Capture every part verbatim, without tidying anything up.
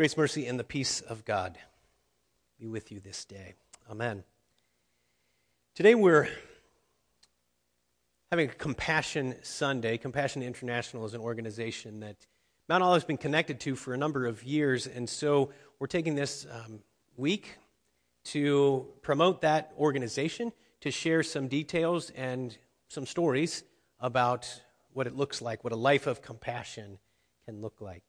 Grace, mercy, and the peace of God be with you this day. Amen. Today we're having a Compassion Sunday. Compassion International is an organization that Mount Olive has been connected to for a number of years, and so we're taking this um, week to promote that organization, to share some details and some stories about what it looks like, what a life of compassion can look like.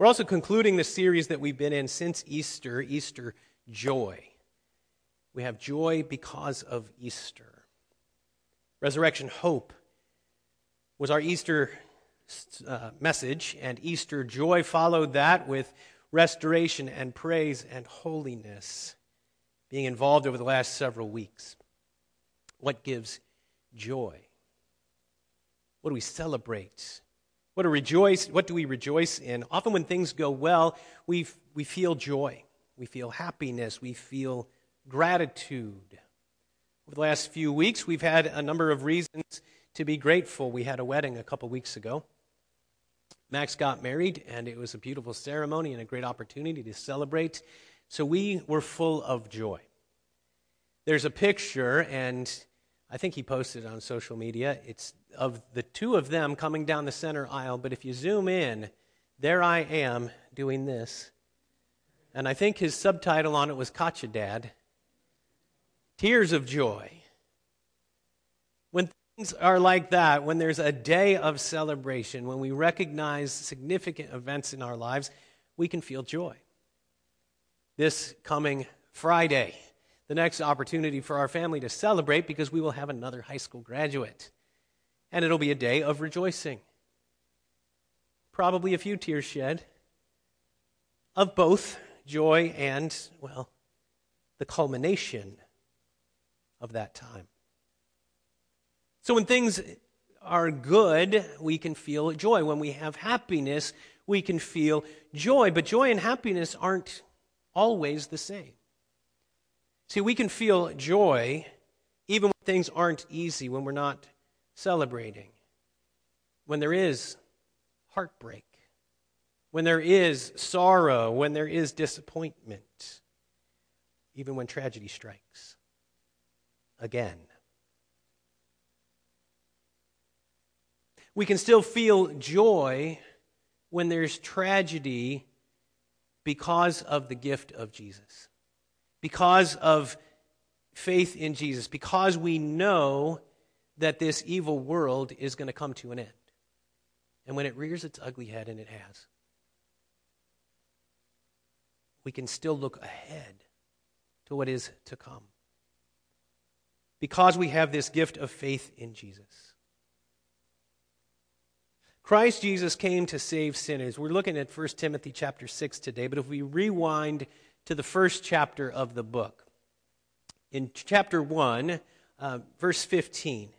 We're also concluding the series that we've been in since Easter, Easter Joy. We have joy because of Easter. Resurrection Hope was our Easter uh, message, and Easter Joy followed that with restoration and praise and holiness, being involved over the last several weeks. What gives joy? What do we celebrate? What do, rejoice, what do we rejoice in? Often when things go well, we we feel joy. We feel happiness. We feel gratitude. Over the last few weeks, we've had a number of reasons to be grateful. We had a wedding a couple weeks ago. Max got married, and it was a beautiful ceremony and a great opportunity to celebrate. So we were full of joy. There's a picture, and I think he posted it on social media. It's of the two of them coming down the center aisle, but if you zoom in, there I am doing this. And I think his subtitle on it was Gotcha Dad. Tears of joy. When things are like that, when there's a day of celebration, when we recognize significant events in our lives, we can feel joy. This coming Friday, the next opportunity for our family to celebrate, because we will have another high school graduate. And it'll be a day of rejoicing. Probably a few tears shed of both joy and, well, the culmination of that time. So when things are good, we can feel joy. When we have happiness, we can feel joy. But joy and happiness aren't always the same. See, we can feel joy even when things aren't easy, when we're not celebrating, when there is heartbreak, when there is sorrow, when there is disappointment, even when tragedy strikes again. We can still feel joy when there's tragedy because of the gift of Jesus. Because of faith in Jesus, because we know that this evil world is going to come to an end. And when it rears its ugly head, and it has, we can still look ahead to what is to come. Because we have this gift of faith in Jesus. Christ Jesus came to save sinners. We're looking at First Timothy chapter six today, but if we rewind to the first chapter of the book. In chapter one, uh, verse fifteen,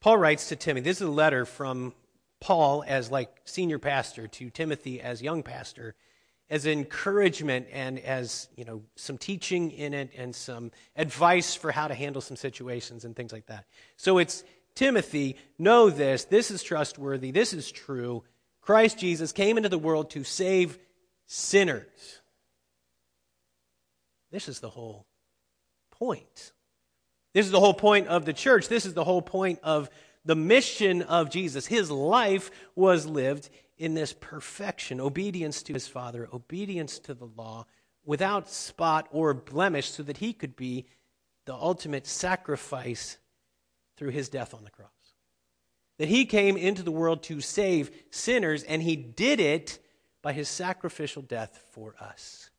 Paul writes to Timothy. This is a letter from Paul as like senior pastor to Timothy as young pastor, as encouragement and as, you know, some teaching in it and some advice for how to handle some situations and things like that. So it's Timothy, know this, this is trustworthy, this is true. Christ Jesus came into the world to save sinners. This is the whole point. This is the whole point of the church. This is the whole point of the mission of Jesus. His life was lived in this perfection, obedience to his Father, obedience to the law, without spot or blemish, so that he could be the ultimate sacrifice through his death on the cross. That he came into the world to save sinners, and he did it by his sacrificial death for us.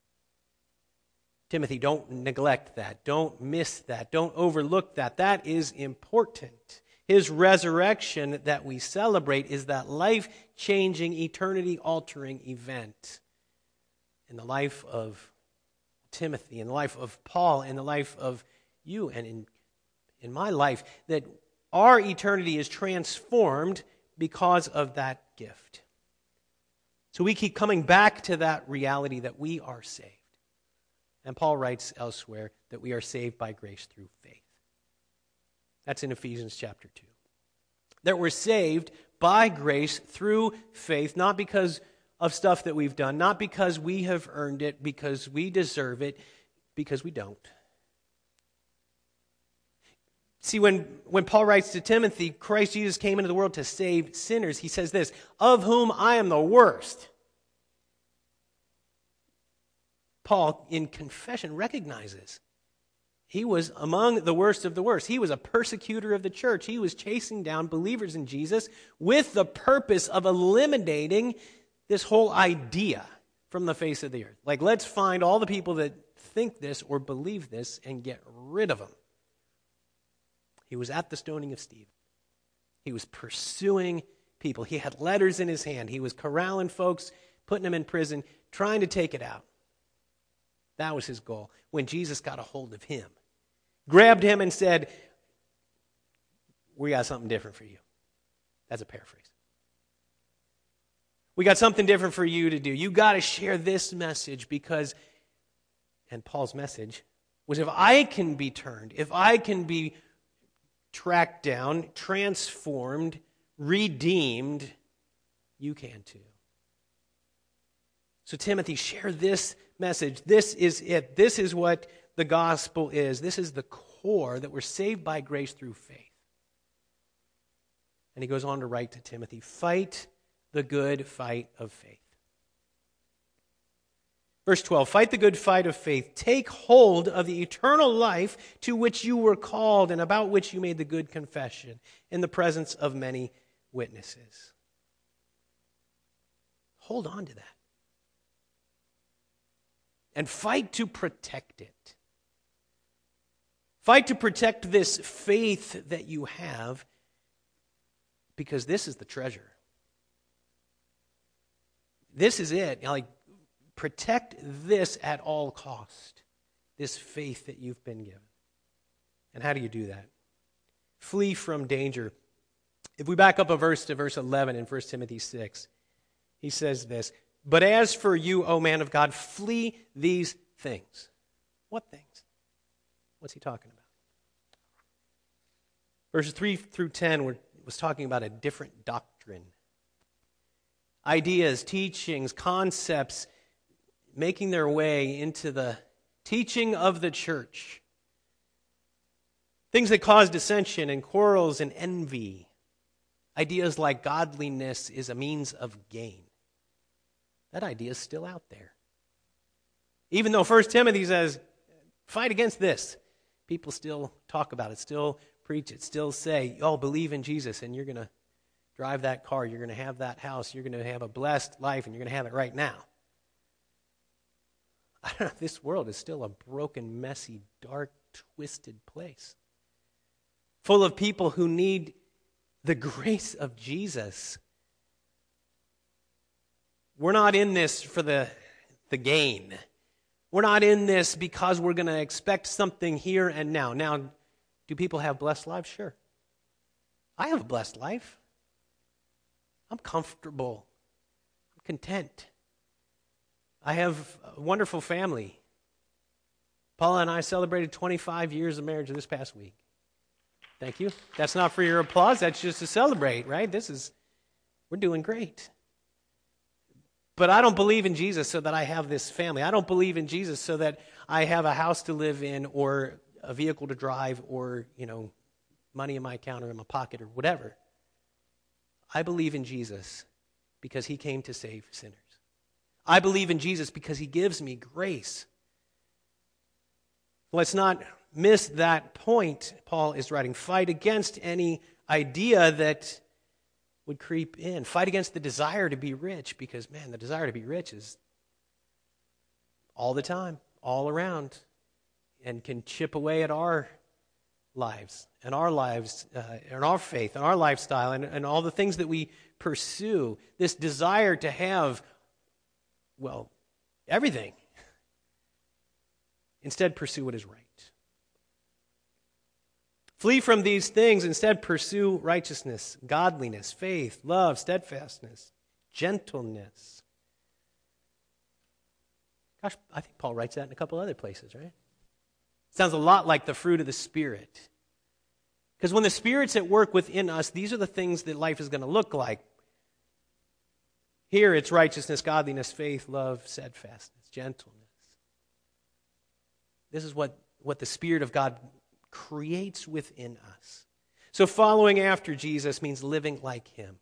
Timothy, don't neglect that. Don't miss that. Don't overlook that. That is important. His resurrection that we celebrate is that life-changing, eternity-altering event in the life of Timothy, in the life of Paul, in the life of you, and in, in my life, that our eternity is transformed because of that gift. So we keep coming back to that reality that we are saved. And Paul writes elsewhere that we are saved by grace through faith. That's in Ephesians chapter two. That we're saved by grace through faith, not because of stuff that we've done, not because we have earned it, because we deserve it, because we don't. See, when, when Paul writes to Timothy, Christ Jesus came into the world to save sinners, he says this, of whom I am the worst. Paul, in confession, recognizes he was among the worst of the worst. He was a persecutor of the church. He was chasing down believers in Jesus with the purpose of eliminating this whole idea from the face of the earth. Like, let's find all the people that think this or believe this and get rid of them. He was at the stoning of Stephen. He was pursuing people. He had letters in his hand. He was corralling folks, putting them in prison, trying to take it out. That was his goal. When Jesus got a hold of him, grabbed him and said, we got something different for you. That's a paraphrase. We got something different for you to do. You got to share this message because, and Paul's message was, if I can be turned, if I can be tracked down, transformed, redeemed, you can too. So Timothy, share this message. This is it. This is what the gospel is. This is the core, that we're saved by grace through faith. And he goes on to write to Timothy, fight the good fight of faith. Verse twelve, fight the good fight of faith. Take hold of the eternal life to which you were called and about which you made the good confession in the presence of many witnesses. Hold on to that. And fight to protect it. Fight to protect this faith that you have, because this is the treasure. This is it. Like, protect this at all cost, this faith that you've been given. And how do you do that? Flee from danger. If we back up a verse to verse eleven in First Timothy six, he says this, but as for you, O man of God, flee these things. What things? What's he talking about? Verses three through ten was talking about a different doctrine. Ideas, teachings, concepts, making their way into the teaching of the church. Things that cause dissension and quarrels and envy. Ideas like godliness is a means of gain. That idea is still out there. Even though First Timothy says, fight against this, people still talk about it, still preach it, still say, oh, believe in Jesus, and you're going to drive that car, you're going to have that house, you're going to have a blessed life, and you're going to have it right now. I don't know, this world is still a broken, messy, dark, twisted place, full of people who need the grace of Jesus. We're not in this for the, the gain. We're not in this because we're going to expect something here and now. Now, do people have blessed lives? Sure. I have a blessed life. I'm comfortable. I'm content. I have a wonderful family. Paula and I celebrated twenty-five years of marriage this past week. Thank you. That's not for your applause. That's just to celebrate, right? This is, we're doing great. But I don't believe in Jesus so that I have this family. I don't believe in Jesus so that I have a house to live in or a vehicle to drive or, you know, money in my account or in my pocket or whatever. I believe in Jesus because he came to save sinners. I believe in Jesus because he gives me grace. Let's not miss that point. Paul is writing, fight against any idea that would creep in. Fight against the desire to be rich, because, man, the desire to be rich is all the time, all around, and can chip away at our lives and our lives uh, and our faith and our lifestyle and, and all the things that we pursue. This desire to have, well, everything. Instead, pursue what is right. Flee from these things. Instead, pursue righteousness, godliness, faith, love, steadfastness, gentleness. Gosh, I think Paul writes that in a couple other places, right? Sounds a lot like the fruit of the Spirit. Because when the Spirit's at work within us, these are the things that life is going to look like. Here it's righteousness, godliness, faith, love, steadfastness, gentleness. This is what, what the Spirit of God creates within us. So following after Jesus means living like him.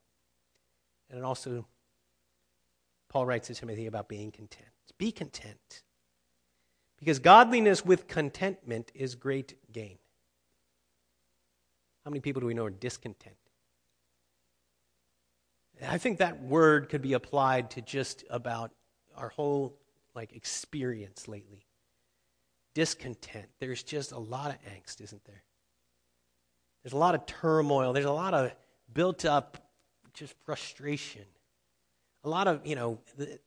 And it also, Paul writes to Timothy about being content. Be content. Because godliness with contentment is great gain. How many people do we know are discontent? I think that word could be applied to just about our whole like experience lately. Discontent. There's just a lot of angst, isn't there? There's a lot of turmoil. There's a lot of built-up just frustration. A lot of, you know, the,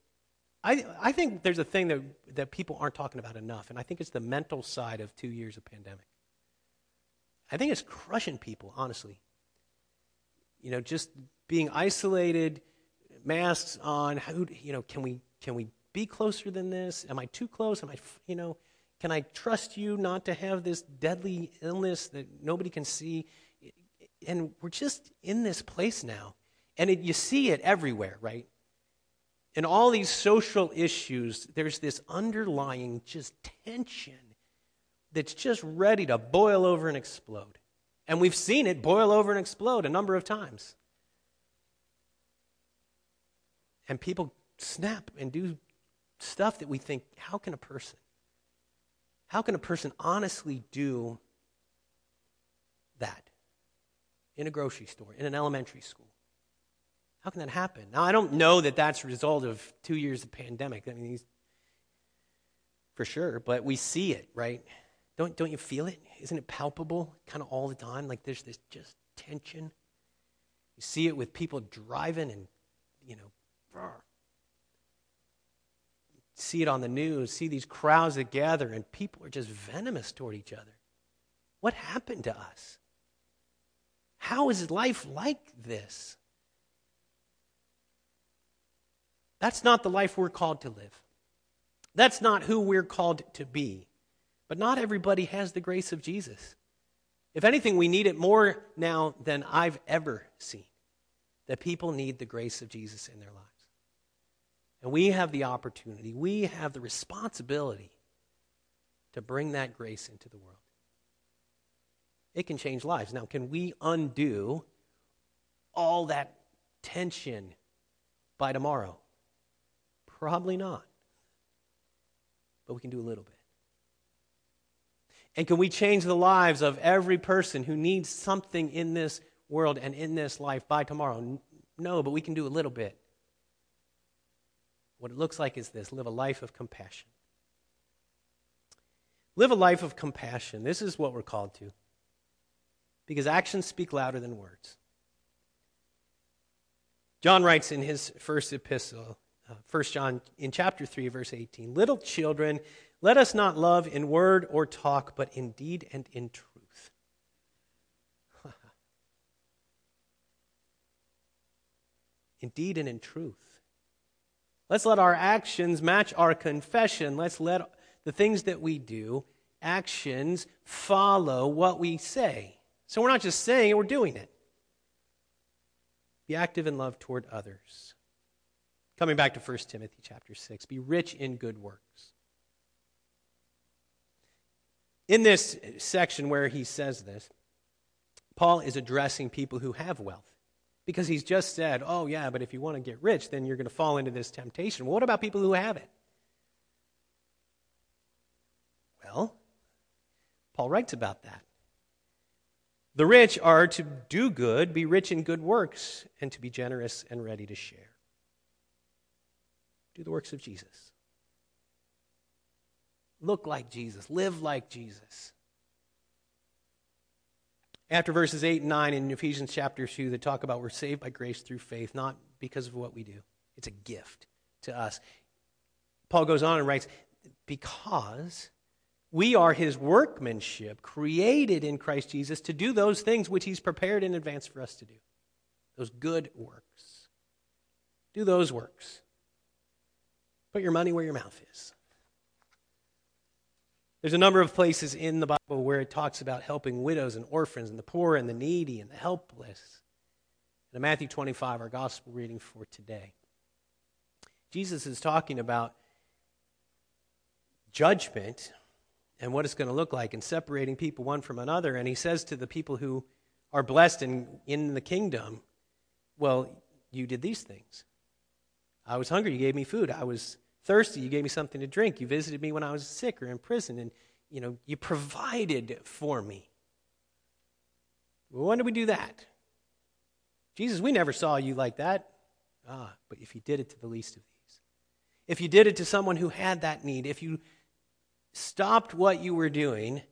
I I think there's a thing that, that people aren't talking about enough, and I think it's the mental side of two years of pandemic. I think it's crushing people, honestly. You know, just being isolated, masks on, how, you know, can we can we be closer than this? Am I too close? Am I, you know, can I trust you not to have this deadly illness that nobody can see? And we're just in this place now. And it, you see it everywhere, right? In all these social issues, there's this underlying just tension that's just ready to boil over and explode. And we've seen it boil over and explode a number of times. And people snap and do stuff that we think, how can a person, how can a person honestly do that in a grocery store, in an elementary school? How can that happen? Now, I don't know that that's a result of two years of pandemic. I mean, for sure, but we see it, right? Don't don't you feel it? Isn't it palpable kind of all the time? Like there's this just tension. You see it with people driving and, you know, rawr. See it on the news, see these crowds that gather, and people are just venomous toward each other. What happened to us? How is life like this? That's not the life we're called to live. That's not who we're called to be. But not everybody has the grace of Jesus. If anything, we need it more now than I've ever seen. That people need the grace of Jesus in their lives. And we have the opportunity, we have the responsibility to bring that grace into the world. It can change lives. Now, can we undo all that tension by tomorrow? Probably not. But we can do a little bit. And can we change the lives of every person who needs something in this world and in this life by tomorrow? No, but we can do a little bit. What it looks like is this: live a life of compassion. Live a life of compassion. This is what we're called to. Because actions speak louder than words. John writes in his first epistle, Uh, First John, in chapter three, verse eighteen, "Little children, let us not love in word or talk, but in deed and in truth." In deed and in truth. Let's let our actions match our confession. Let's let the things that we do, actions, follow what we say. So we're not just saying it, we're doing it. Be active in love toward others. Coming back to First Timothy chapter six, be rich in good works. In this section where he says this, Paul is addressing people who have wealth, because he's just said, oh yeah, but if you want to get rich, then you're going to fall into this temptation. Well, what about people who have it? Well, Paul writes about that. The rich are to do good, be rich in good works, and to be generous and ready to share. Do the works of Jesus. Look like Jesus. Live like Jesus. After verses eight and nine in Ephesians chapter two that talk about we're saved by grace through faith, not because of what we do. It's a gift to us. Paul goes on and writes, because we are his workmanship, created in Christ Jesus to do those things which he's prepared in advance for us to do. Those good works. Do those works. Put your money where your mouth is. There's a number of places in the Bible where it talks about helping widows and orphans and the poor and the needy and the helpless. And in Matthew twenty-five, our gospel reading for today, Jesus is talking about judgment and what it's going to look like and separating people one from another. And he says to the people who are blessed and in the kingdom, well, you did these things. I was hungry, you gave me food. I was thirsty, you gave me something to drink. You visited me when I was sick or in prison, and you know, you provided for me. Well, when did we do that? Jesus, we never saw you like that. Ah, but if you did it to the least of these, if you did it to someone who had that need, if you stopped what you were doing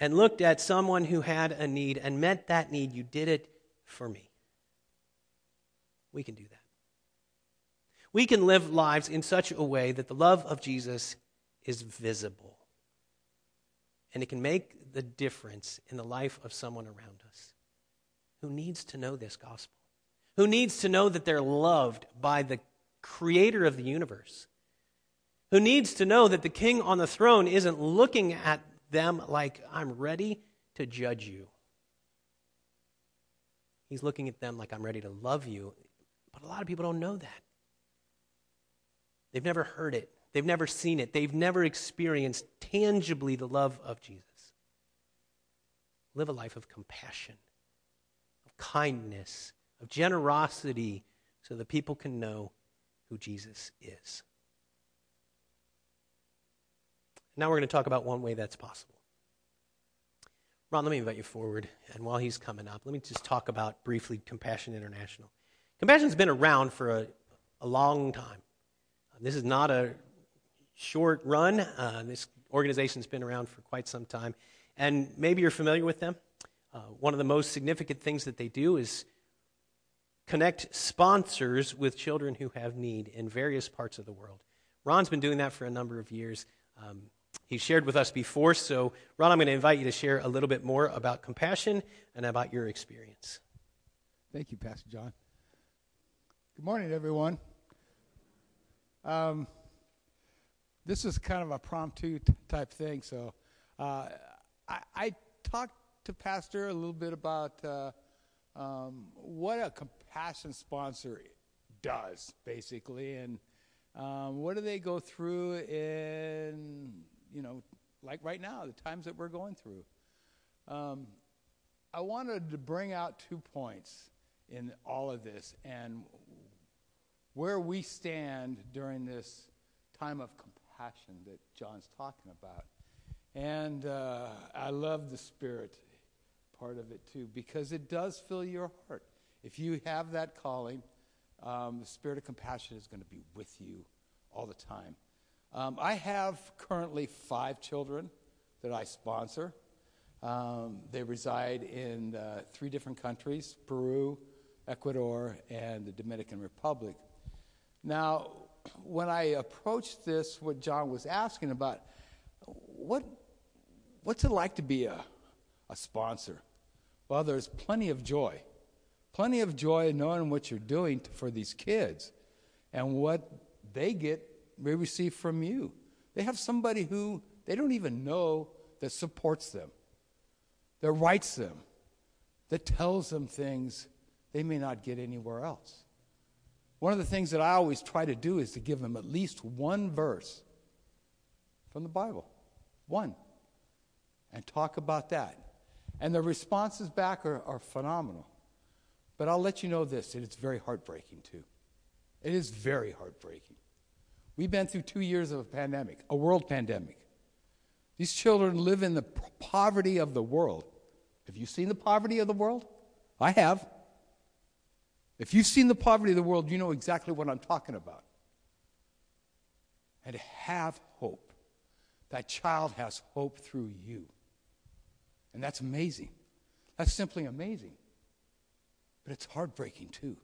and looked at someone who had a need and met that need, you did it for me. We can do that. We can live lives in such a way that the love of Jesus is visible. And it can make the difference in the life of someone around us who needs to know this gospel, who needs to know that they're loved by the creator of the universe, who needs to know that the king on the throne isn't looking at them like, I'm ready to judge you. He's looking at them like, I'm ready to love you. But a lot of people don't know that. They've never heard it. They've never seen it. They've never experienced tangibly the love of Jesus. Live a life of compassion, of kindness, of generosity, so that people can know who Jesus is. Now we're going to talk about one way that's possible. Ron, let me invite you forward. And while he's coming up, let me just talk about briefly Compassion International. Compassion's been around for a, a long time. This is not a short run. Uh, this organization's been around for quite some time. And maybe you're familiar with them. Uh, one of the most significant things that they do is connect sponsors with children who have need in various parts of the world. Ron's been doing that for a number of years. Um, he shared with us before, so Ron, I'm going to invite you to share a little bit more about Compassion and about your experience. Thank you, Pastor John. Good morning, everyone. Um, this is kind of a impromptu t- type thing, so uh, I, I talked to Pastor a little bit about uh, um, what a compassion sponsor does, basically, and um, what do they go through in, you know, like right now, the times that we're going through. Um, I wanted to bring out two points in all of this, and where we stand during this time of compassion that John's talking about. And uh, I love the spirit part of it too, because it does fill your heart. If you have that calling, um, the spirit of compassion is going to be with you all the time. Um, I have currently five children that I sponsor. Um, they reside in uh, three different countries, Peru, Ecuador, and the Dominican Republic. Now, when I approached this, what John was asking about, what what's it like to be a, a sponsor? Well, there's plenty of joy. Plenty of joy knowing what you're doing to, for these kids and what they get, they receive from you. They have somebody who they don't even know that supports them, that writes them, that tells them things they may not get anywhere else. One of the things that I always try to do is to give them at least one verse from the Bible, one, and talk about that. And the responses back are, are phenomenal. But I'll let you know this, and it's very heartbreaking too. It is very heartbreaking. We've been through two years of a pandemic, a world pandemic. These children live in the poverty of the world. Have you seen the poverty of the world? I have. If you've seen the poverty of the world, you know exactly what I'm talking about. And have hope. That child has hope through you. And that's amazing. That's simply amazing. But it's heartbreaking too.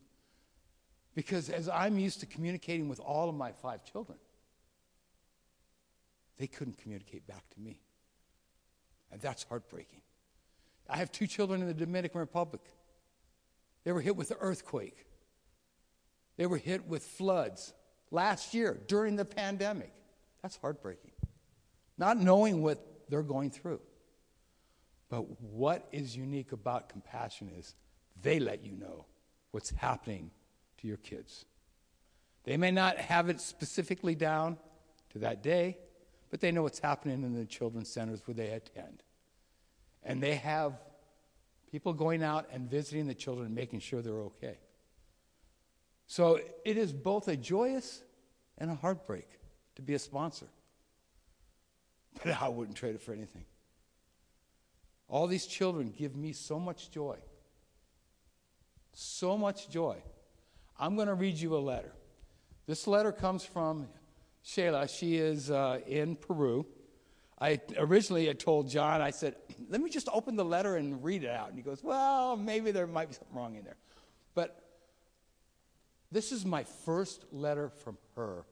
Because as I'm used to communicating with all of my five children, they couldn't communicate back to me. And that's heartbreaking. I have two children in the Dominican Republic. They were hit with an earthquake. They were hit with floods last year during the pandemic. That's heartbreaking. Not knowing what they're going through. But what is unique about compassion is they let you know what's happening to your kids. They may not have it specifically down to that day, but they know what's happening in the children's centers where they attend. And they have people going out and visiting the children and making sure they're okay. So it is both a joyous and a heartbreak to be a sponsor. But I wouldn't trade it for anything. All these children give me so much joy. So much joy. I'm going to read you a letter. This letter comes from Sheila. She is uh, in Peru. I originally had told John, I said, let me just open the letter and read it out. And he goes, well, maybe there might be something wrong in there. But this is my first letter from her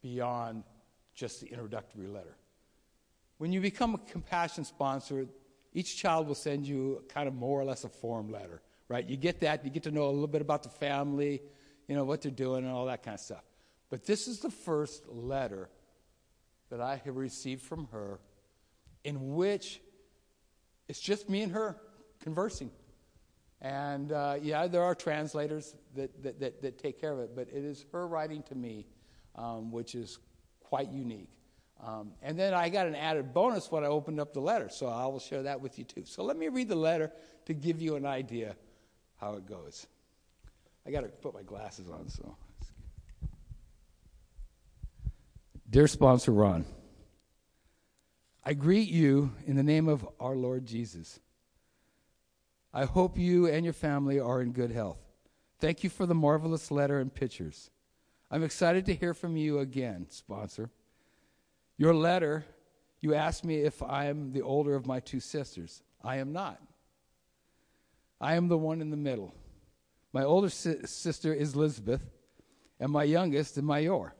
beyond just the introductory letter. When you become a Compassion sponsor, each child will send you kind of more or less a form letter, right? You get that. You get to know a little bit about the family, you know, what they're doing and all that kind of stuff. But this is the first letter that I have received from her, in which it's just me and her conversing. And, uh, yeah, there are translators that, that, that, that take care of it, but it is her writing to me, um, which is quite unique. Um, and then I got an added bonus when I opened up the letter, so I will share that with you too. So let me read the letter to give you an idea how it goes. I got to put my glasses on, so... Dear Sponsor Ron, I greet you in the name of our Lord Jesus. I hope you and your family are in good health. Thank you for the marvelous letter and pictures. I'm excited to hear from you again, Sponsor. Your letter, you asked me if I am the older of my two sisters. I am not. I am the one in the middle. My older si- sister is Elizabeth, and my youngest is Mayor.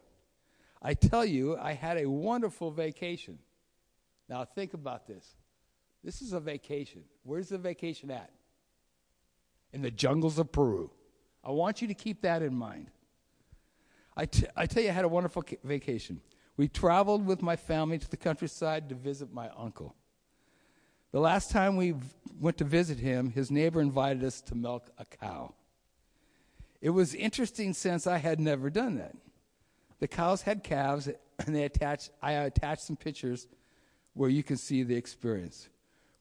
I tell you, I had a wonderful vacation. Now think about this. This is a vacation. Where's the vacation at? In the jungles of Peru. I want you to keep that in mind. I, t- I tell you, I had a wonderful ca- vacation. We traveled with my family to the countryside to visit my uncle. The last time we v- went to visit him, his neighbor invited us to milk a cow. It was interesting since I had never done that. The cows had calves, and they attached, I attached some pictures where you can see the experience.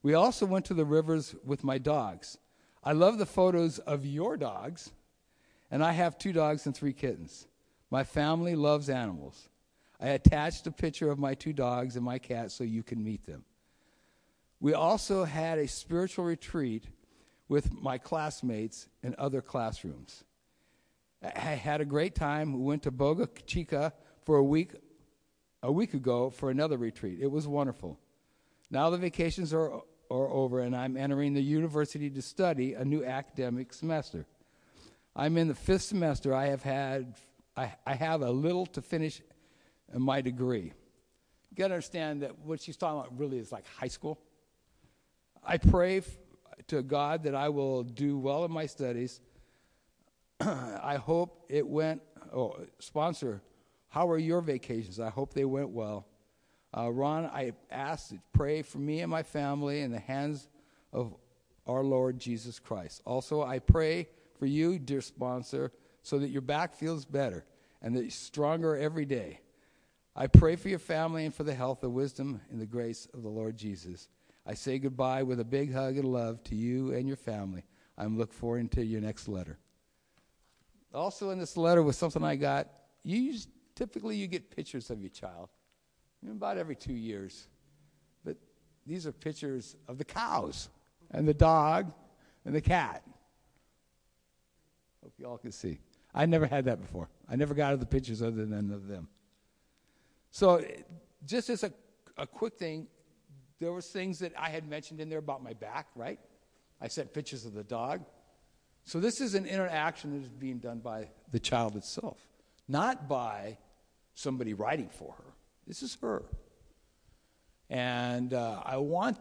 We also went to the rivers with my dogs. I love the photos of your dogs, and I have two dogs and three kittens. My family loves animals. I attached a picture of my two dogs and my cat so you can meet them. We also had a spiritual retreat with my classmates in other classrooms. I had a great time. We went to Boga Chica for a week, a week ago for another retreat. It was wonderful. Now the vacations are, are over, and I'm entering the university to study a new academic semester. I'm in the fifth semester. I have had, I, I have a little to finish my degree. You got to understand that what she's talking about really is like high school. I pray f- to God that I will do well in my studies. I hope it went, oh, Sponsor, how are your vacations? I hope they went well. Uh, Ron, I ask that pray for me and my family in the hands of our Lord Jesus Christ. Also, I pray for you, dear Sponsor, so that your back feels better and that you're stronger every day. I pray for your family and for the health, the wisdom, and the grace of the Lord Jesus. I say goodbye with a big hug and love to you and your family. I'm looking forward to your next letter. Also in this letter was something I got. You use, typically you get pictures of your child, about every two years. But these are pictures of the cows and the dog and the cat. Hope you all can see. I never had that before. I never got the pictures other than of them. So just as a, a quick thing, there was things that I had mentioned in there about my back, right? I sent pictures of the dog. So this is an interaction that is being done by the child itself, not by somebody writing for her. This is her. And uh, I want,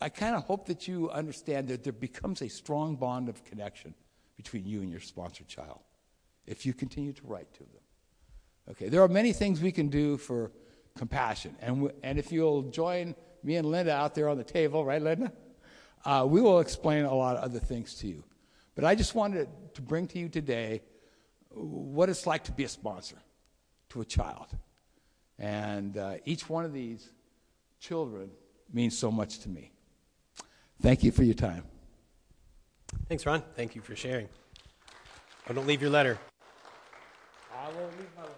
I kind of hope that you understand that there becomes a strong bond of connection between you and your sponsored child if you continue to write to them. Okay, there are many things we can do for Compassion. And w- and if you'll join me and Linda out there on the table, right, Linda? Uh, we will explain a lot of other things to you. But I just wanted to bring to you today what it's like to be a sponsor to a child. And uh, each one of these children means so much to me. Thank you for your time. Thanks, Ron. Thank you for sharing. Oh, don't leave your letter. I won't leave my letter.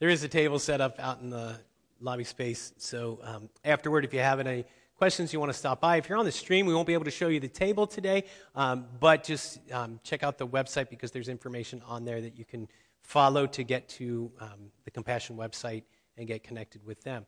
There is a table set up out in the lobby space. So um, afterward, if you have any questions, you want to stop by. If you're on the stream, we won't be able to show you the table today, um, but just um, check out the website, because there's information on there that you can follow to get to um, the Compassion website and get connected with them.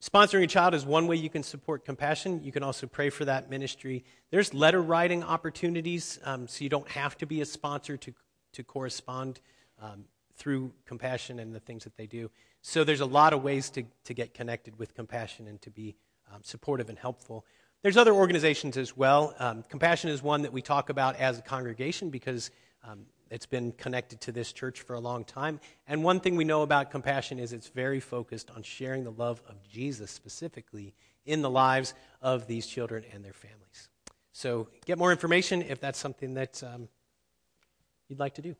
Sponsoring a child is one way you can support Compassion. You can also pray for that ministry. There's letter writing opportunities, um, so you don't have to be a sponsor to to correspond um, through Compassion and the things that they do. So there's a lot of ways to, to get connected with Compassion and to be um, supportive and helpful. There's other organizations as well. Um, Compassion is one that we talk about as a congregation because um, it's been connected to this church for a long time. And one thing we know about Compassion is it's very focused on sharing the love of Jesus specifically in the lives of these children and their families. So get more information if that's something that um, you'd like to do.